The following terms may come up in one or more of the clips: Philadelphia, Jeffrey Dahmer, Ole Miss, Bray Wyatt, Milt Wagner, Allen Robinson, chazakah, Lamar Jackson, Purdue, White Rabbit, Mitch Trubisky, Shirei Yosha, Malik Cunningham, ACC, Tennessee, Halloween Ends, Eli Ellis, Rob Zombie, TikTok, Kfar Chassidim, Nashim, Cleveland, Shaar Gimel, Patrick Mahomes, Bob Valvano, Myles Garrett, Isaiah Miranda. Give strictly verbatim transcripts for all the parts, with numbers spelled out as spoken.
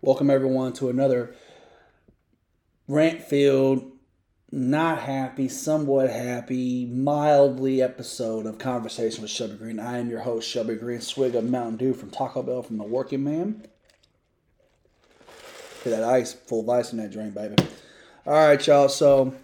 Welcome everyone to another rant-filled, not happy, somewhat happy, mildly episode of Conversation with Shelby Green. I am your host, Shelby Green, swig of Mountain Dew from Taco Bell from the working man. Get that ice, full of ice in that drink, baby. All right, y'all, so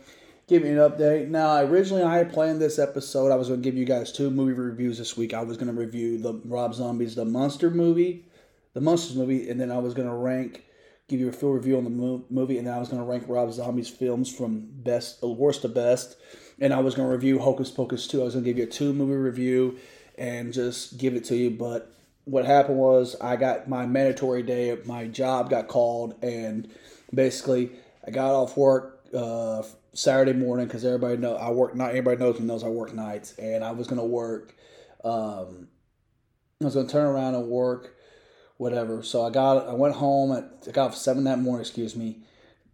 give me an update. Now, originally I had planned this episode. I was going to give you guys two movie reviews this week. I was going to review the Rob Zombie's The Monster movie, The Monsters movie, and then I was going to rank, give you a full review on the movie, and then I was going to rank Rob Zombie's films from best, worst to best, and I was going to review Hocus Pocus two. I was going to give you a two-movie review and just give it to you, but what happened was I got my mandatory day at my job got called, and basically I got off work uh, Saturday morning because everybody know I work night. Everybody knows me knows I work nights, and I was going to work. Um, I was going to turn around and work, whatever. So I got I went home at I got off seven that morning. Excuse me.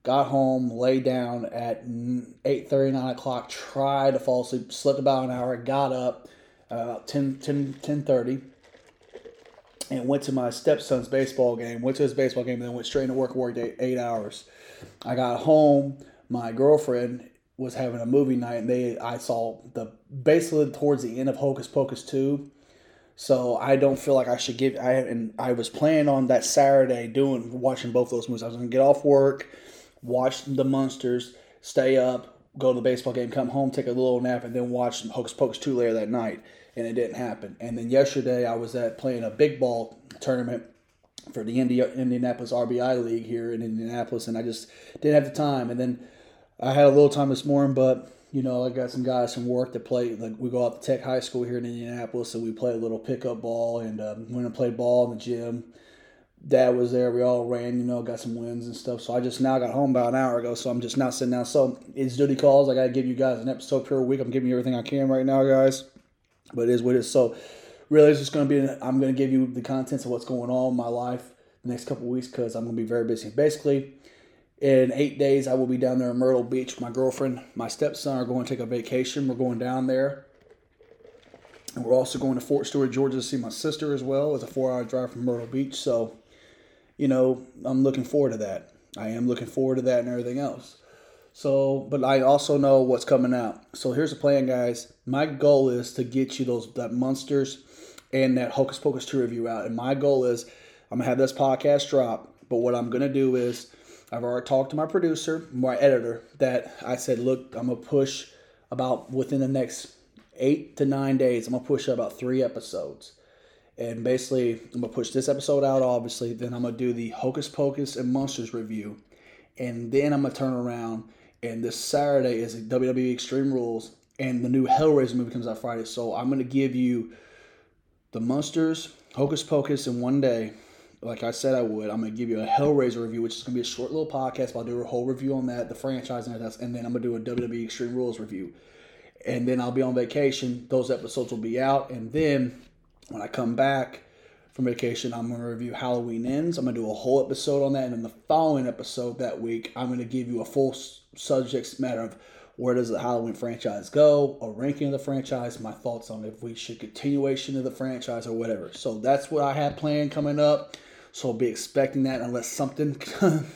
Got home, laid down at eight thirty, nine o'clock. Tried to fall asleep. Slept about an hour. Got up uh, about ten thirty. And went to my stepson's baseball game, went to his baseball game, and then went straight into work, worked eight, eight hours. I got home, my girlfriend was having a movie night, and they I saw the basically towards the end of Hocus Pocus two. So I don't feel like I should give, I and I was planning on that Saturday doing, watching both those movies. I was going to get off work, watch The Monsters, stay up, go to the baseball game, come home, take a little nap, and then watch Hocus Pocus two later that night. And it didn't happen. And then yesterday I was at playing a big ball tournament for the Indi- Indianapolis R B I League here in Indianapolis, and I just didn't have the time. And then I had a little time this morning, but, you know, I got some guys from work that play. Like we go out to Tech High School here in Indianapolis, and we play a little pickup ball and uh, went and played ball in the gym. Dad was there. We all ran, you know, got some wins and stuff. So I just now got home about an hour ago, so I'm just now sitting down. So it's duty calls. I got to give you guys an episode per week. I'm giving you everything I can right now, guys. But it is what it is. So really it's just going to be, I'm going to give you the contents of what's going on in my life the next couple of weeks because I'm going to be very busy. Basically, in eight days, I will be down there in Myrtle Beach with my girlfriend. My stepson are going to take a vacation. We're going down there. And we're also going to Fort Stewart, Georgia to see my sister as well. It's a four-hour drive from Myrtle Beach. So, you know, I'm looking forward to that. I am looking forward to that and everything else. So, but I also know what's coming out. So here's the plan, guys. My goal is to get you those that Monsters and that Hocus Pocus two review out. And my goal is I'm going to have this podcast drop. But what I'm going to do is I've already talked to my producer, my editor, that I said, look, I'm going to push about within the next eight to nine days, I'm going to push about three episodes. And basically, I'm going to push this episode out, obviously. Then I'm going to do the Hocus Pocus and Monsters review. And then I'm going to turn around. And this Saturday is W W E Extreme Rules, and the new Hellraiser movie comes out Friday. So I'm going to give you The Monsters, Hocus Pocus in one day, like I said I would. I'm going to give you a Hellraiser review, which is going to be a short little podcast, but I'll do a whole review on that, the franchise, and then I'm going to do a W W E Extreme Rules review. And then I'll be on vacation. Those episodes will be out. And then when I come back from vacation, I'm going to review Halloween Ends. I'm going to do a whole episode on that. And then the following episode that week, I'm going to give you a full subject matter of where does the Halloween franchise go, a ranking of the franchise, my thoughts on if we should continuation of the franchise or whatever. So that's what I have planned coming up. So I'll be expecting that unless something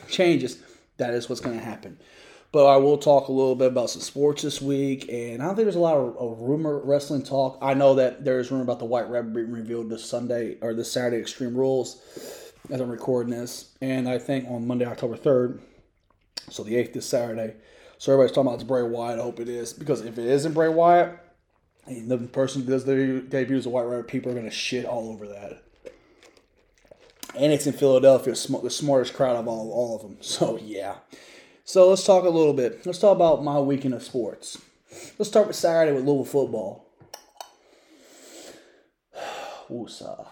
changes. That is what's going to happen. But I will talk a little bit about some sports this week, and I don't think there's a lot of, of rumor wrestling talk. I know that there's rumor about the White Rabbit being revealed this Sunday or this Saturday Extreme Rules as I'm recording this, and I think on Monday, October third, so the eighth this Saturday. So everybody's talking about it's Bray Wyatt. I hope it is, because if it isn't Bray Wyatt, and the person who does their debut as a White Rabbit, people are going to shit all over that. And it's in Philadelphia, the smartest crowd of all, all of them. So yeah. So let's talk a little bit. Let's talk about my weekend of sports. Let's start with Saturday with Louisville football. Woosah.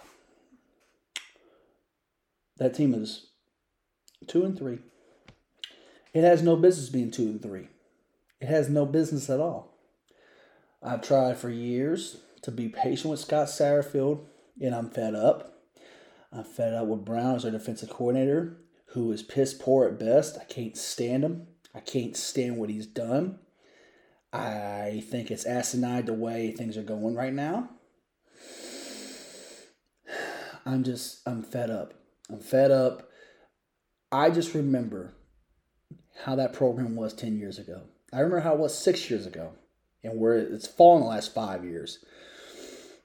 That team is two and three. It has no business being two and three. It has no business at all. I've tried for years to be patient with Scott Satterfield, and I'm fed up. I'm fed up with Brown as our defensive coordinator, who is piss poor at best. I can't stand him. I can't stand what he's done. I think it's asinine the way things are going right now. I'm just, I'm fed up. I'm fed up. I just remember how that program was ten years ago. I remember how it was six years ago and where it's fallen the last five years.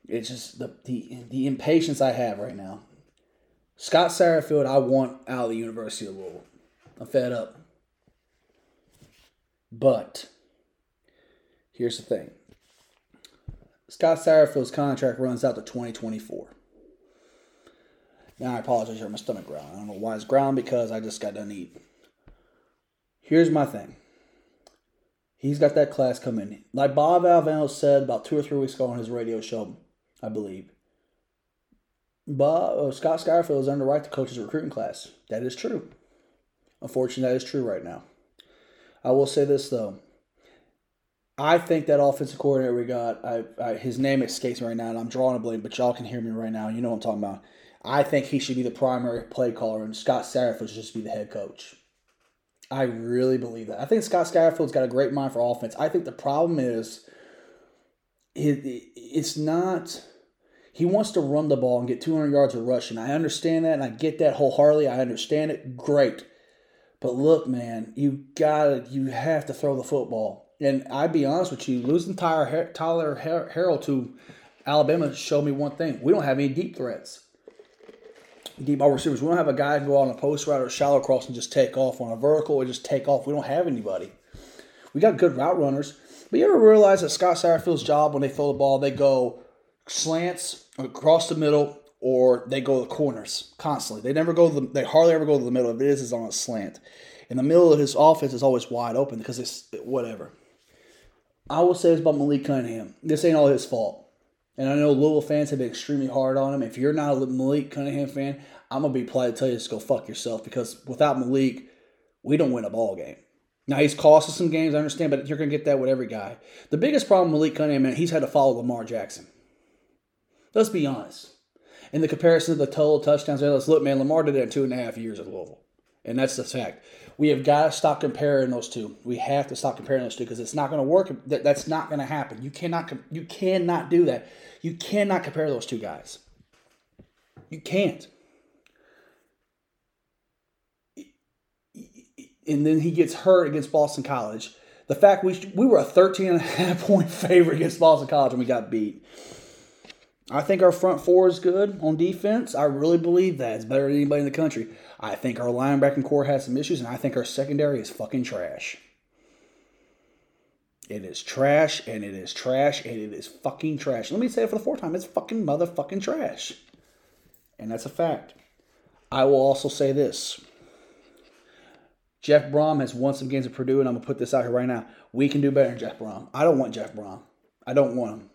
It's just the the, the impatience I have right now. Scott Satterfield, I want out of the University of Louisville. I'm fed up. But here's the thing. Scott Satterfield's contract runs out to twenty twenty-four. Now, I apologize for my stomach growling. I don't know why it's growling, because I just got done eating. Here's my thing. He's got that class coming. Like Bob Valvano said about two or three weeks ago on his radio show, I believe, Bob, oh, Scott Satterfield is earned the right to coach his recruiting class. That is true. Unfortunately, that is true right now. I will say this, though. I think that offensive coordinator we got, I, I, his name escapes me right now, and I'm drawing a blank, but y'all can hear me right now. You know what I'm talking about. I think he should be the primary play caller, and Scott Satterfield should just be the head coach. I really believe that. I think Scott Satterfield's got a great mind for offense. I think the problem is it, it's not – he wants to run the ball and get two hundred yards of rushing. I understand that, and I get that wholeheartedly. I understand it. Great. But look, man, you gotta, you have to throw the football. And I'd be honest with you, losing Tyler Herro to Alabama showed me one thing. We don't have any deep threats. Deep ball receivers. We don't have a guy who can go out on a post route or a shallow cross and just take off on a vertical or just take off. We don't have anybody. We got good route runners. But you ever realize that Scott Satterfield's job, when they throw the ball, they go slants across the middle or they go to the corners constantly. They never go to the, they hardly ever go to the middle. If it is, it's on a slant. And the middle of his offense is always wide open because it's whatever. I will say this about Malik Cunningham. This ain't all his fault. And I know Louisville fans have been extremely hard on him. If you're not a Malik Cunningham fan, I'm going to be polite to tell you just go fuck yourself, because without Malik, we don't win a ball game. Now, he's cost us some games, I understand, but you're going to get that with every guy. The biggest problem with Malik Cunningham, man, he's had to follow Lamar Jackson. Let's be honest. In the comparison of the total touchdowns, let's look, man, Lamar did that in two and a half years at Louisville. And that's the fact. We have got to stop comparing those two. We have to stop comparing those two because it's not going to work. That, that's not going to happen. You cannot you cannot do that. You cannot compare those two guys. You can't. And then he gets hurt against Boston College. The fact we we were a thirteen and a half point favorite against Boston College and we got beat. I think our front four is good on defense. I really believe that. It's better than anybody in the country. I think our linebacking core has some issues, and I think our secondary is fucking trash. It is trash, and it is trash, and it is fucking trash. Let me say it for the fourth time. It's fucking motherfucking trash. And that's a fact. I will also say this. Jeff Brohm has won some games at Purdue, and I'm going to put this out here right now. We can do better than Jeff Brohm. I don't want Jeff Brohm. I don't want him.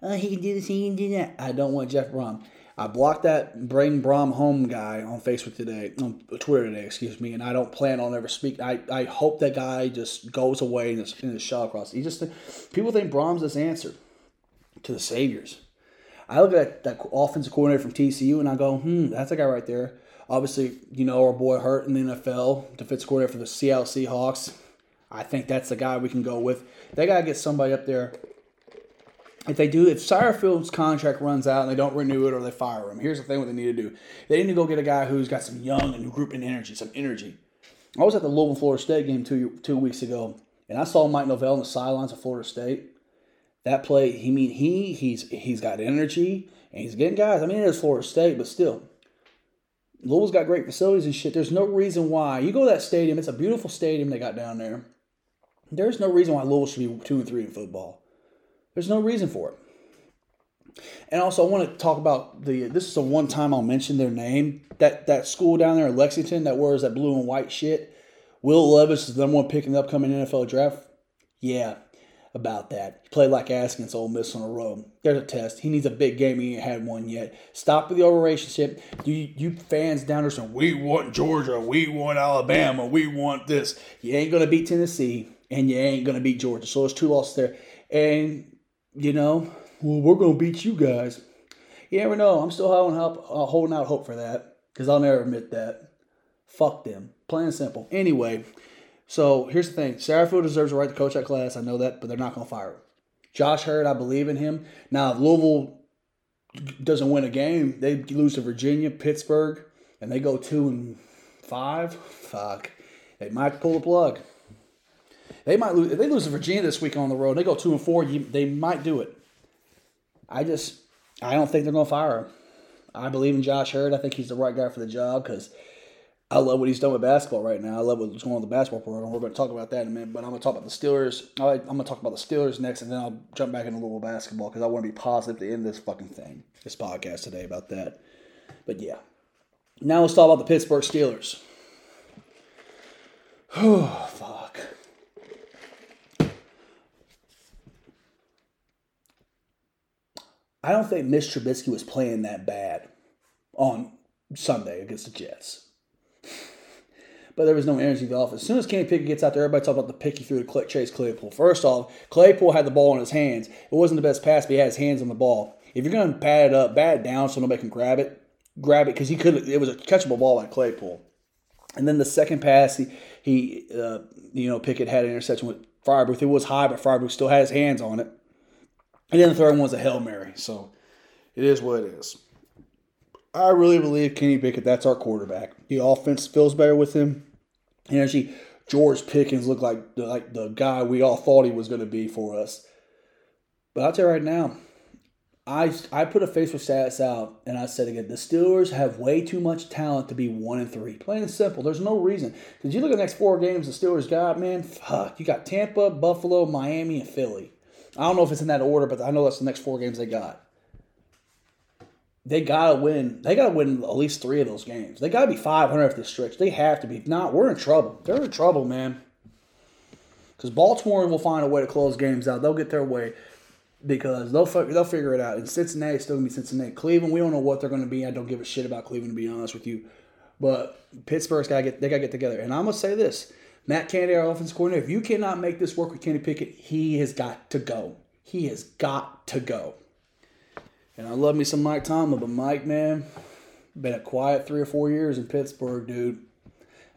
Uh, he can do this, he can do that. I don't want Jeff Brohm. I blocked that Bring Brohm Home guy on Facebook today, on Twitter today, excuse me, and I don't plan on ever speak. I, I hope that guy just goes away in his, in his shot across. He just, people think Brahm's this answer to the Saviors. I look at that, that offensive coordinator from T C U and I go, hmm, that's a guy right there. Obviously, you know, our boy Hurt in the N F L, defensive coordinator for the Seattle Seahawks. I think that's the guy we can go with. They got to get somebody up there. If they do, if Satterfield's contract runs out and they don't renew it or they fire him, here's the thing what they need to do. They need to go get a guy who's got some young and grouping energy, some energy. I was at the Louisville Florida State game two, two weeks ago, and I saw Mike Novell on the sidelines of Florida State. That play, he mean he he's he's got energy, and he's getting guys. I mean, it is Florida State, but still. Louisville's got great facilities and shit. There's no reason why. You go to that stadium, it's a beautiful stadium they got down there. There's no reason why Louisville should be two and three in football. There's no reason for it. And also, I want to talk about the – this is the one time I'll mention their name. That that school down there in Lexington that wears that blue and white shit. Will Levis is the number one pick in the upcoming N F L draft. Yeah, about that. He played like ass against Ole Miss on the road. There's a test. He needs a big game. He ain't had one yet. Stop with the overration shit. You, you fans down there saying, we want Georgia. We want Alabama. We want this. You ain't going to beat Tennessee, and you ain't going to beat Georgia. So there's two losses there. And – you know, well, we're going to beat you guys. You never know. I'm still holding out, uh, holding out hope for that because I'll never admit that. Fuck them. Plain and simple. Anyway, so here's the thing. Satterfield deserves the right to coach that class. I know that, but they're not going to fire him. Josh Hurd, I believe in him. Now, if Louisville doesn't win a game, they lose to Virginia, Pittsburgh, and they go two and five, fuck, they might pull the plug. They might lose. If they lose to Virginia this week on the road, they go two and four. You, they might do it. I just, I don't think they're going to fire him. I believe in Josh Hurd. I think he's the right guy for the job because I love what he's done with basketball right now. I love what's going on with the basketball program. We're going to talk about that in a minute, but I'm going to talk about the Steelers. I'm going to talk about the Steelers next, and then I'll jump back into Louisville basketball because I want to be positive to end this fucking thing, this podcast today about that. But yeah, now let's talk about the Pittsburgh Steelers. Oh, fuck. I don't think Mitch Trubisky was playing that bad on Sunday against the Jets. But there was no energy developed. As soon as Kenny Pickett gets out there, everybody talks about the pick he threw to Chase Claypool. First off, Claypool had the ball in his hands. It wasn't the best pass, but he had his hands on the ball. If you're going to bat it up, bat it down so nobody can grab it. Grab it, because he could. It was a catchable ball by Claypool. And then the second pass, he, he uh, you know, Pickett had an interception with Frybrook. It was high, but Frybrook still had his hands on it. And then the third one was a Hail Mary. So it is what it is. I really believe Kenny Pickett, that's our quarterback. The offense feels better with him. And actually, George Pickens looked like the, like the guy we all thought he was going to be for us. But I'll tell you right now, I I put a Facebook status out, and I said again, the Steelers have way too much talent to be one and three. Plain and simple. There's no reason. Because you look at the next four games the Steelers got, man, fuck. You got Tampa, Buffalo, Miami, and Philly. I don't know if it's in that order, but I know that's the next four games they got. They gotta win. They gotta win at least three of those games. They gotta be five hundred after this stretch. They have to be. If not, we're in trouble. They're in trouble, man. Because Baltimore will find a way to close games out. They'll get their way because they'll they'll figure it out. And Cincinnati's still gonna be Cincinnati. Cleveland, we don't know what they're gonna be. I don't give a shit about Cleveland, to be honest with you. But Pittsburgh's gotta get. They gotta get together. And I'm gonna say this: Matt Canada, our offensive coordinator, if you cannot make this work with Kenny Pickett, he has got to go. He has got to go. And I love me some Mike Tomlin, but Mike, man, been a quiet three or four years in Pittsburgh, dude.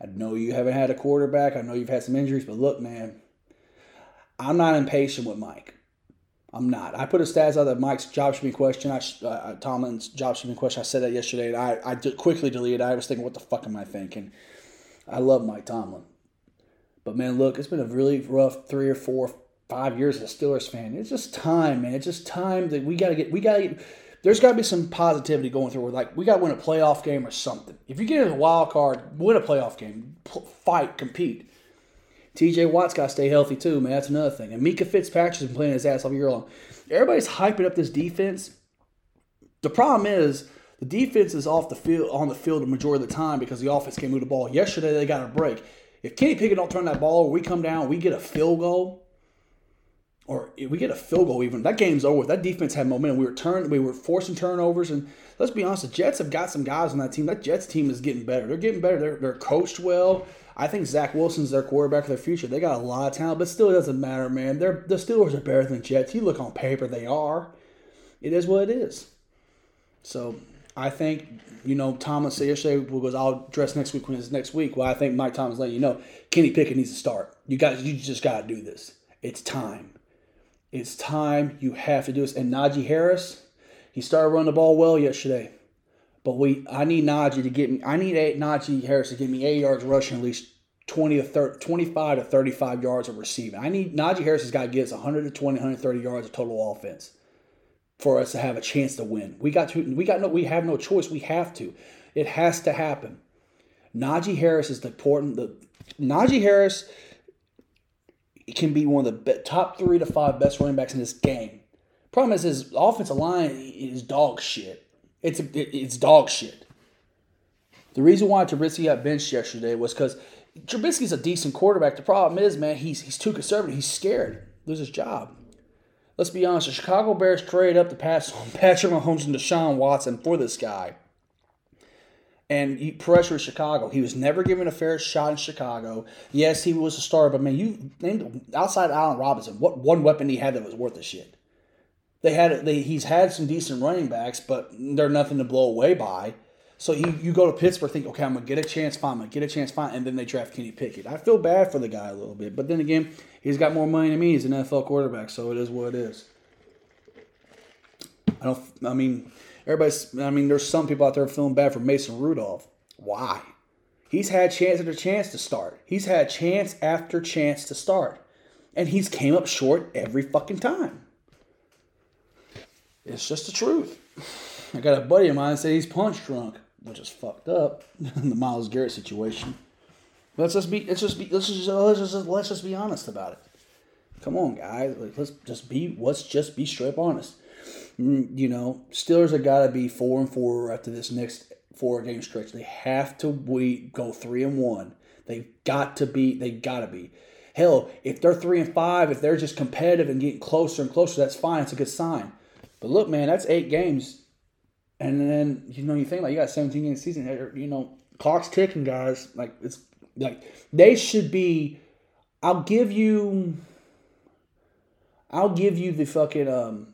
I know you haven't had a quarterback. I know you've had some injuries, but look, man, I'm not impatient with Mike. I'm not. I put a stats out that Mike's job should be questioned. I, uh, Tomlin's job should be questioned. I said that yesterday, and I, I quickly deleted it. I was thinking, what the fuck am I thinking? I love Mike Tomlin. But, man, look, it's been a really rough three or four Five years as a Steelers fan. It's just time, man. It's just time that we gotta get. We gotta get. There's gotta be some positivity going through. We're like, we gotta win a playoff game or something. If you get in a wild card, win a playoff game, P- fight, compete. T J Watt's gotta stay healthy too, man. That's another thing. And Micah Fitzpatrick's been playing his ass off year long. Everybody's hyping up this defense. The problem is the defense is off the field on the field the majority of the time because the offense can't move the ball. Yesterday they got a break. If Kenny Pickett don't turn that ball, we come down, we get a field goal. Or if we get a field goal even, that game's over. That defense had momentum. We were turn, we were forcing turnovers. And let's be honest, the Jets have got some guys on that team. That Jets team is getting better. They're getting better. They're, they're coached well. I think Zach Wilson's their quarterback of their future. They got a lot of talent, but still it doesn't matter, man. They're, the Steelers are better than Jets. You look on paper, they are. It is what it is. So I think, you know, Tomlin said yesterday, well, goes, I'll address next week when it's next week. Well, I think Mike Tomlin's letting you know, Kenny Pickett needs to start. You guys, you just got to do this. It's time. It's time. You have to do this. And Najee Harris, he started running the ball well yesterday. But we, I need Najee to get me. I need eight, Najee Harris to get me eight yards rushing, at least twenty to thirty, twenty-five to thirty-five yards of receiving. I need Najee Harris has got to give us one hundred twenty, one hundred thirty yards of total offense for us to have a chance to win. We got to. We got no. We have no choice. We have to. It has to happen. Najee Harris is the important. The Najee Harris. He can be one of the top three to five best running backs in this game. Problem is his offensive line is dog shit. It's a, it, it's dog shit. The reason why Trubisky got benched yesterday was because Trubisky's a decent quarterback. The problem is, man, he's he's too conservative. He's scared. Lose his job. Let's be honest. The Chicago Bears traded up to pass on Patrick Mahomes and Deshaun Watson for this guy. And he pressured Chicago. He was never given a fair shot in Chicago. Yes, he was a starter, but man, you named outside Allen Robinson. What one weapon he had that was worth a shit? They had. They, he's had some decent running backs, but they're nothing to blow away by. So he, you go to Pittsburgh, think, okay, I'm gonna get a chance, fine, I'm gonna get a chance, fine, and then they draft Kenny Pickett. I feel bad for the guy a little bit, but then again, he's got more money than me. He's an N F L quarterback, so it is what it is. I don't. I mean. Everybody's, I mean, there's some people out there feeling bad for Mason Rudolph. Why? He's had chance after chance to start. He's had chance after chance to start. And he's came up short every fucking time. It's just the truth. I got a buddy of mine that said he's punch drunk, which is fucked up. The Myles Garrett situation. But let's just be. Let's just be. Let's just. Let's just. Let's just be honest about it. Come on, guys. Let's just be. Let's just be straight honest. You know, Steelers have got to be four and four after this next four game stretch. They have to we go three and one. They've got to be. They got to be. Hell, if they're three and five, if they're just competitive and getting closer and closer, that's fine. It's a good sign. But look, man, that's eight games, and then you know you think like you got seventeen games a season. You know, clock's ticking, guys. Like it's like they should be. I'll give you. I'll give you the fucking. Um,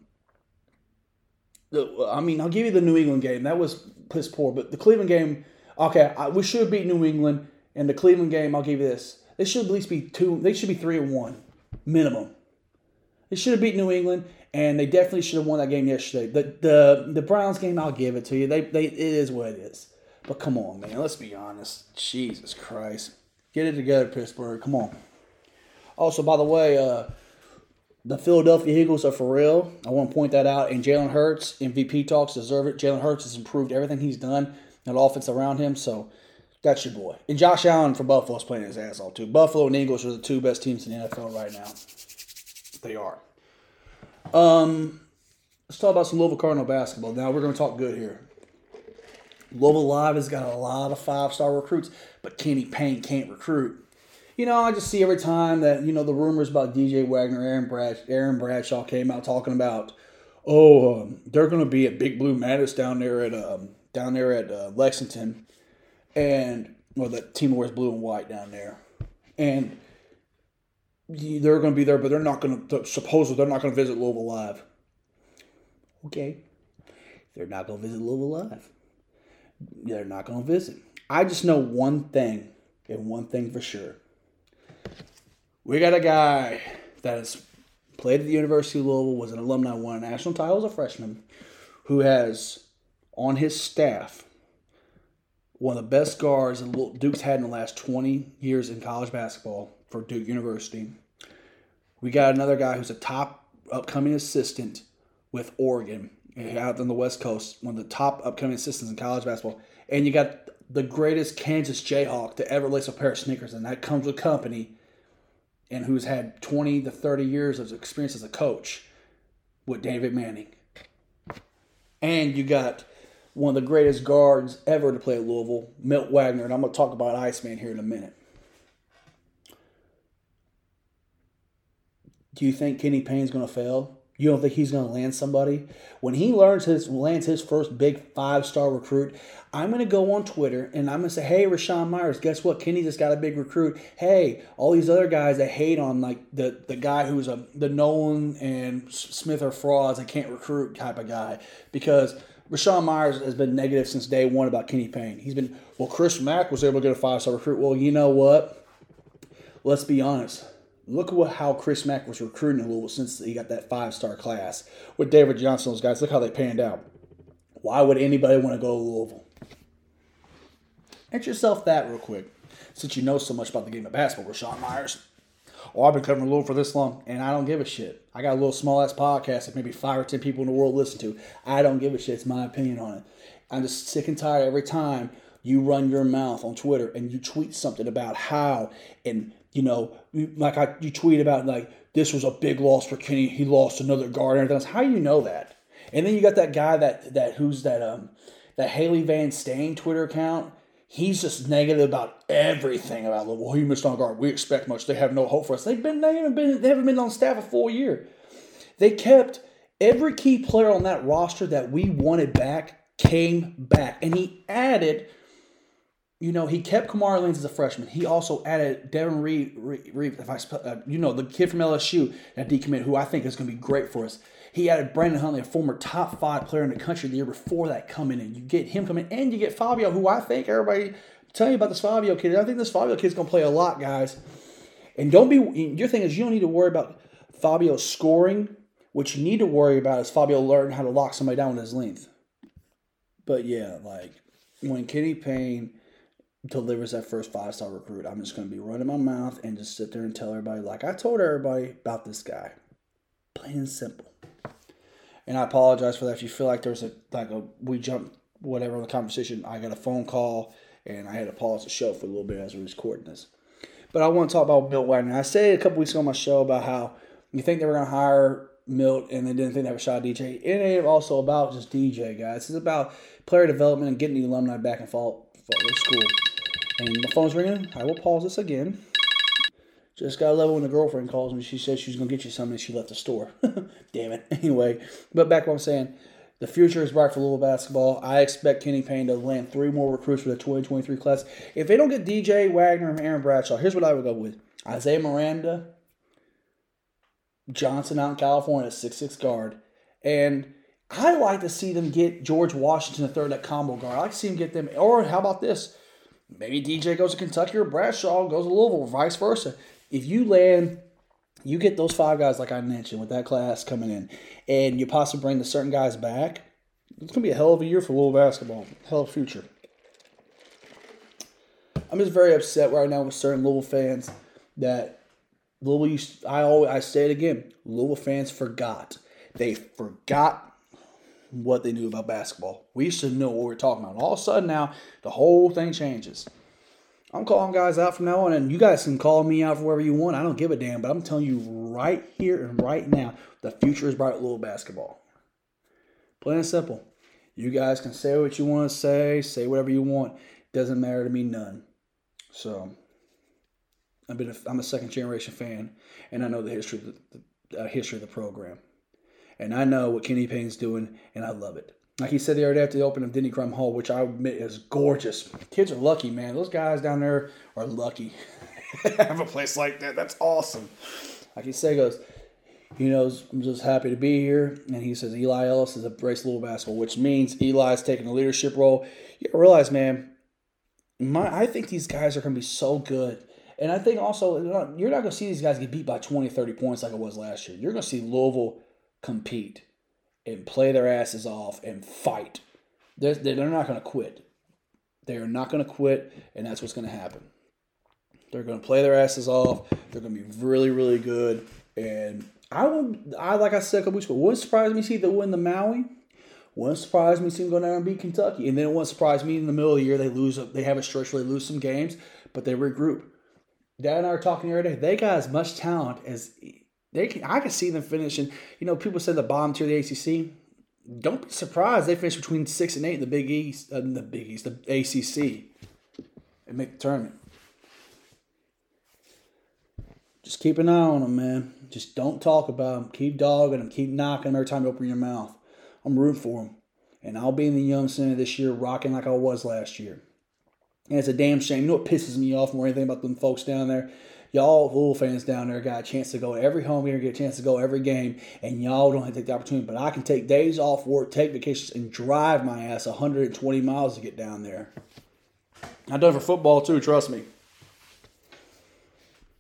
I mean, I'll give you the New England game. That was piss poor. But the Cleveland game, okay, I, we should beat New England. And the Cleveland game, I'll give you this. They should at least be two. They should be three and one, minimum. They should have beat New England, and they definitely should have won that game yesterday. The the the Browns game, I'll give it to you. They they it is what it is. But come on, man, let's be honest. Jesus Christ, get it together, Pittsburgh. Come on. Also, by the way, uh, the Philadelphia Eagles are for real. I want to point that out. And Jalen Hurts, M V P talks, deserve it. Jalen Hurts has improved everything he's done and the offense around him. So that's your boy. And Josh Allen for Buffalo is playing his ass off too. Buffalo and Eagles are the two best teams in the N F L right now. They are. Um, let's talk about some Louisville Cardinal basketball. Now we're going to talk good here. Louisville Live has got a lot of five-star recruits, but Kenny Payne can't recruit. You know, I just see every time that, you know, the rumors about D J Wagner, Aaron, Brad, Aaron Bradshaw came out talking about, oh, um, they're going to be at Big Blue Madness down there at um, down there at uh, Lexington, and well, the team wears blue and white down there, and they're going to be there, but they're not going to, supposedly, they're not going to visit Louisville Live. Okay. They're not going to visit Louisville Live. They're not going to visit. I just know one thing, and one thing for sure. We got a guy that has played at the University of Louisville, was an alumni, won a national title as a freshman, who has, on his staff, one of the best guards that Duke's had in the last twenty years in college basketball. For Duke University. We got another guy who's a top upcoming assistant with Oregon out on the West Coast, one of the top upcoming assistants in college basketball. And you got the greatest Kansas Jayhawk to ever lace a pair of sneakers, and that comes with company, and who's had twenty to thirty years of experience as a coach with David Manning. And you got one of the greatest guards ever to play at Louisville, Milt Wagner, and I'm going to talk about Iceman here in a minute. Do you think Kenny Payne's going to fail? You don't think he's going to land somebody? When he learns his lands his first big five-star recruit, I'm going to go on Twitter and I'm going to say, hey, Rashawn Myers, guess what? Kenny just got a big recruit. Hey, all these other guys that hate on like the, the guy who's a the Nolan and Smith are frauds and can't recruit type of guy. Because Rashawn Myers has been negative since day one about Kenny Payne. He's been, well, Chris Mack was able to get a five-star recruit. Well, you know what? Let's be honest. Look at how Chris Mack was recruiting in Louisville since he got that five-star class. With David Johnson, those guys, look how they panned out. Why would anybody want to go to Louisville? Ask yourself that real quick, since you know so much about the game of basketball, Rashawn Myers. Oh, I've been covering Louisville for this long, and I don't give a shit. I got a little small-ass podcast that maybe five or ten people in the world listen to. I don't give a shit. It's my opinion on it. I'm just sick and tired every time you run your mouth on Twitter and you tweet something about how and you know, like I, you tweet about, like, this was a big loss for Kenny. He lost another guard and everything else. How do you know that? And then you got that guy that, that who's that, um, that Haley Van Stain Twitter account. He's just negative about everything about, well, he missed on guard. We expect much. They have no hope for us. They've been, they haven't been, they haven't been on staff a full year. They kept every key player on that roster that we wanted back came back. And he added... You know, he kept Kamari Lanes as a freshman. He also added Devin Reed, Reed if I, uh, you know, the kid from L S U that decommitted, who I think is going to be great for us. He added Brandon Huntley, a former top five player in the country the year before that, coming in. You get him coming in, and you get Fabio, who I think everybody tell you about this Fabio kid. I think this Fabio kid's going to play a lot, guys. And don't be your thing is you don't need to worry about Fabio scoring. What you need to worry about is Fabio learning how to lock somebody down with his length. But yeah, like when Kenny Payne delivers that first five-star recruit, I'm just going to be running my mouth and just sit there and tell everybody, like, I told everybody about this guy. Plain and simple. And I apologize for that. If you feel like there's a, like a, we jumped whatever on the conversation, I got a phone call and I had to pause the show for a little bit as we were recording this. But I want to talk about Milt Wagner. I said a couple weeks ago on my show about how you think they were going to hire Milt and they didn't think they were shot at D J. It ain't also about just D J, guys. It's about player development and getting the alumni back and forth to school. And my phone's ringing. I will pause this again. Just got to love when the girlfriend calls me. She says she's going to get you something and she left the store. Damn it. Anyway, but back to what I'm saying. The future is bright for Louisville basketball. I expect Kenny Payne to land three more recruits for the twenty twenty-three class. If they don't get D J, Wagner, and Aaron Bradshaw, here's what I would go with. Isaiah Miranda, Johnson out in California, six foot six guard. And I like to see them get George Washington the third, that combo guard. I like to see them get them. Or how about this? Maybe D J goes to Kentucky or Bradshaw goes to Louisville, or vice versa. If you land, you get those five guys like I mentioned with that class coming in, and you possibly bring the certain guys back, it's going to be a hell of a year for Louisville basketball. Hell of a future. I'm just very upset right now with certain Louisville fans that Louisville used to, I always I say it again, Louisville fans forgot. They forgot what they knew about basketball. We used to know what we were talking about. All of a sudden now, the whole thing changes. I'm calling guys out from now on, and you guys can call me out for wherever you want. I don't give a damn, but I'm telling you right here and right now, the future is bright with Louisville basketball. Plain and simple. You guys can say what you want to say, say whatever you want. Doesn't matter to me none. So, I've been a, I'm a second generation fan, and I know the history, of the, the uh, history of the program, and I know what Kenny Payne's doing, and I love it. Like he said the other day after the opening of Denny Crum Hall, which I admit is gorgeous. Kids are lucky, man. Those guys down there are lucky. Have a place like that. That's awesome. Like he said, he goes, you know, I'm just happy to be here. And he says Eli Ellis has embraced Louisville basketball, which means Eli's taking a leadership role. You gotta realize, man, my I think these guys are going to be so good. And I think also, you're not going to see these guys get beat by twenty, thirty points like it was last year. You're going to see Louisville compete and play their asses off and fight. They're, they're not going to quit. They're not going to quit, and that's what's going to happen. They're going to play their asses off. They're going to be really, really good. And I would, I like I said a couple weeks ago, wouldn't surprise me to see them win the Maui. Wouldn't surprise me to see them go down and beat Kentucky. And then it wouldn't surprise me in the middle of the year they lose. They have a stretch where they lose some games, but they regroup. Dad and I were talking the other day. They got as much talent as. They can, I can see them finishing. You know, people said the bottom tier of the A C C. Don't be surprised they finish between six and eight in the Big East, uh, the Big East, the A C C, and make the tournament. Just keep an eye on them, man. Just don't talk about them. Keep dogging them. Keep knocking them every time you open your mouth. I'm rooting for them, and I'll be in the Young Center this year, rocking like I was last year. And it's a damn shame. You know what pisses me off more than anything about them folks down there? Y'all Louisville fans down there got a chance to go every home game, get a chance to go every game, and y'all don't have to take the opportunity. But I can take days off work, take vacations, and drive my ass one hundred twenty miles to get down there. I've done it for football too, trust me.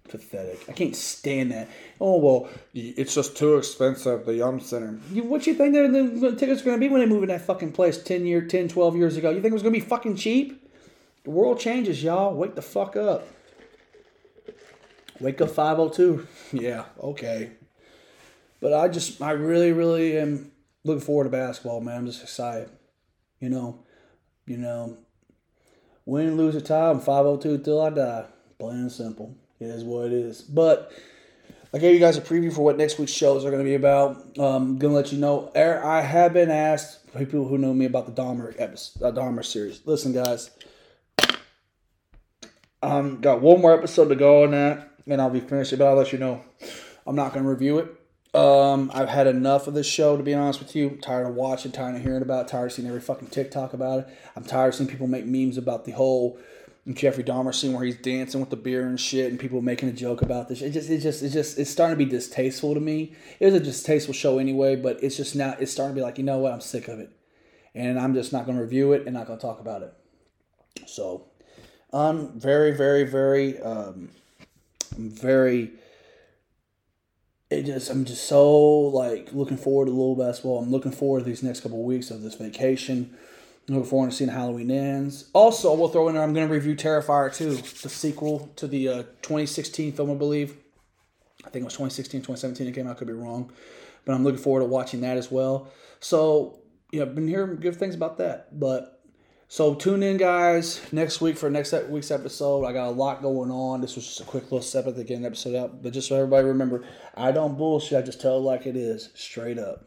Pathetic. I can't stand that. Oh, well, it's just too expensive, the Young Center. You, what you think the tickets are going to be when they move in that fucking place ten, year, ten twelve years ago? You think it was going to be fucking cheap? The world changes, y'all. Wake the fuck up. Wake up five oh two. Yeah, okay. But I just, I really, really am looking forward to basketball, man. I'm just excited. You know, you know, win, lose, or tie, I'm five oh two till I die. Plain and simple. It is what it is. But I gave you guys a preview for what next week's shows are going to be about. Um, I'm going to let you know. I have been asked, people who know me, about the Dahmer, episode, uh, Dahmer series. Listen, guys. Um, got one more episode to go on that. And I'll be finished, but I'll let you know. I'm not going to review it. Um, I've had enough of this show, to be honest with you. I'm tired of watching, tired of hearing about it, tired of seeing every fucking TikTok about it. I'm tired of seeing people make memes about the whole Jeffrey Dahmer scene where he's dancing with the beer and shit and people making a joke about this. It just, it just, it just, it's starting to be distasteful to me. It was a distasteful show anyway, but it's just now, it's starting to be like, you know what, I'm sick of it. And I'm just not going to review it and not going to talk about it. So, I'm very, very, very, um... I'm very, it just, I'm just so, like, looking forward to Louisville basketball. I'm looking forward to these next couple of weeks of this vacation. I'm looking forward to seeing Halloween Ends. Also, we'll throw in there, I'm going to review Terrifier two, the sequel to the uh, twenty sixteen film, I believe. I think it was twenty sixteen, twenty seventeen it came out. Could be wrong. But I'm looking forward to watching that as well. So, yeah, I've been hearing good things about that. But so tune in, guys, next week for next week's episode. I got a lot going on. This was just a quick little setup at the end episode up. But just so everybody remember, I don't bullshit. I just tell it like it is, straight up.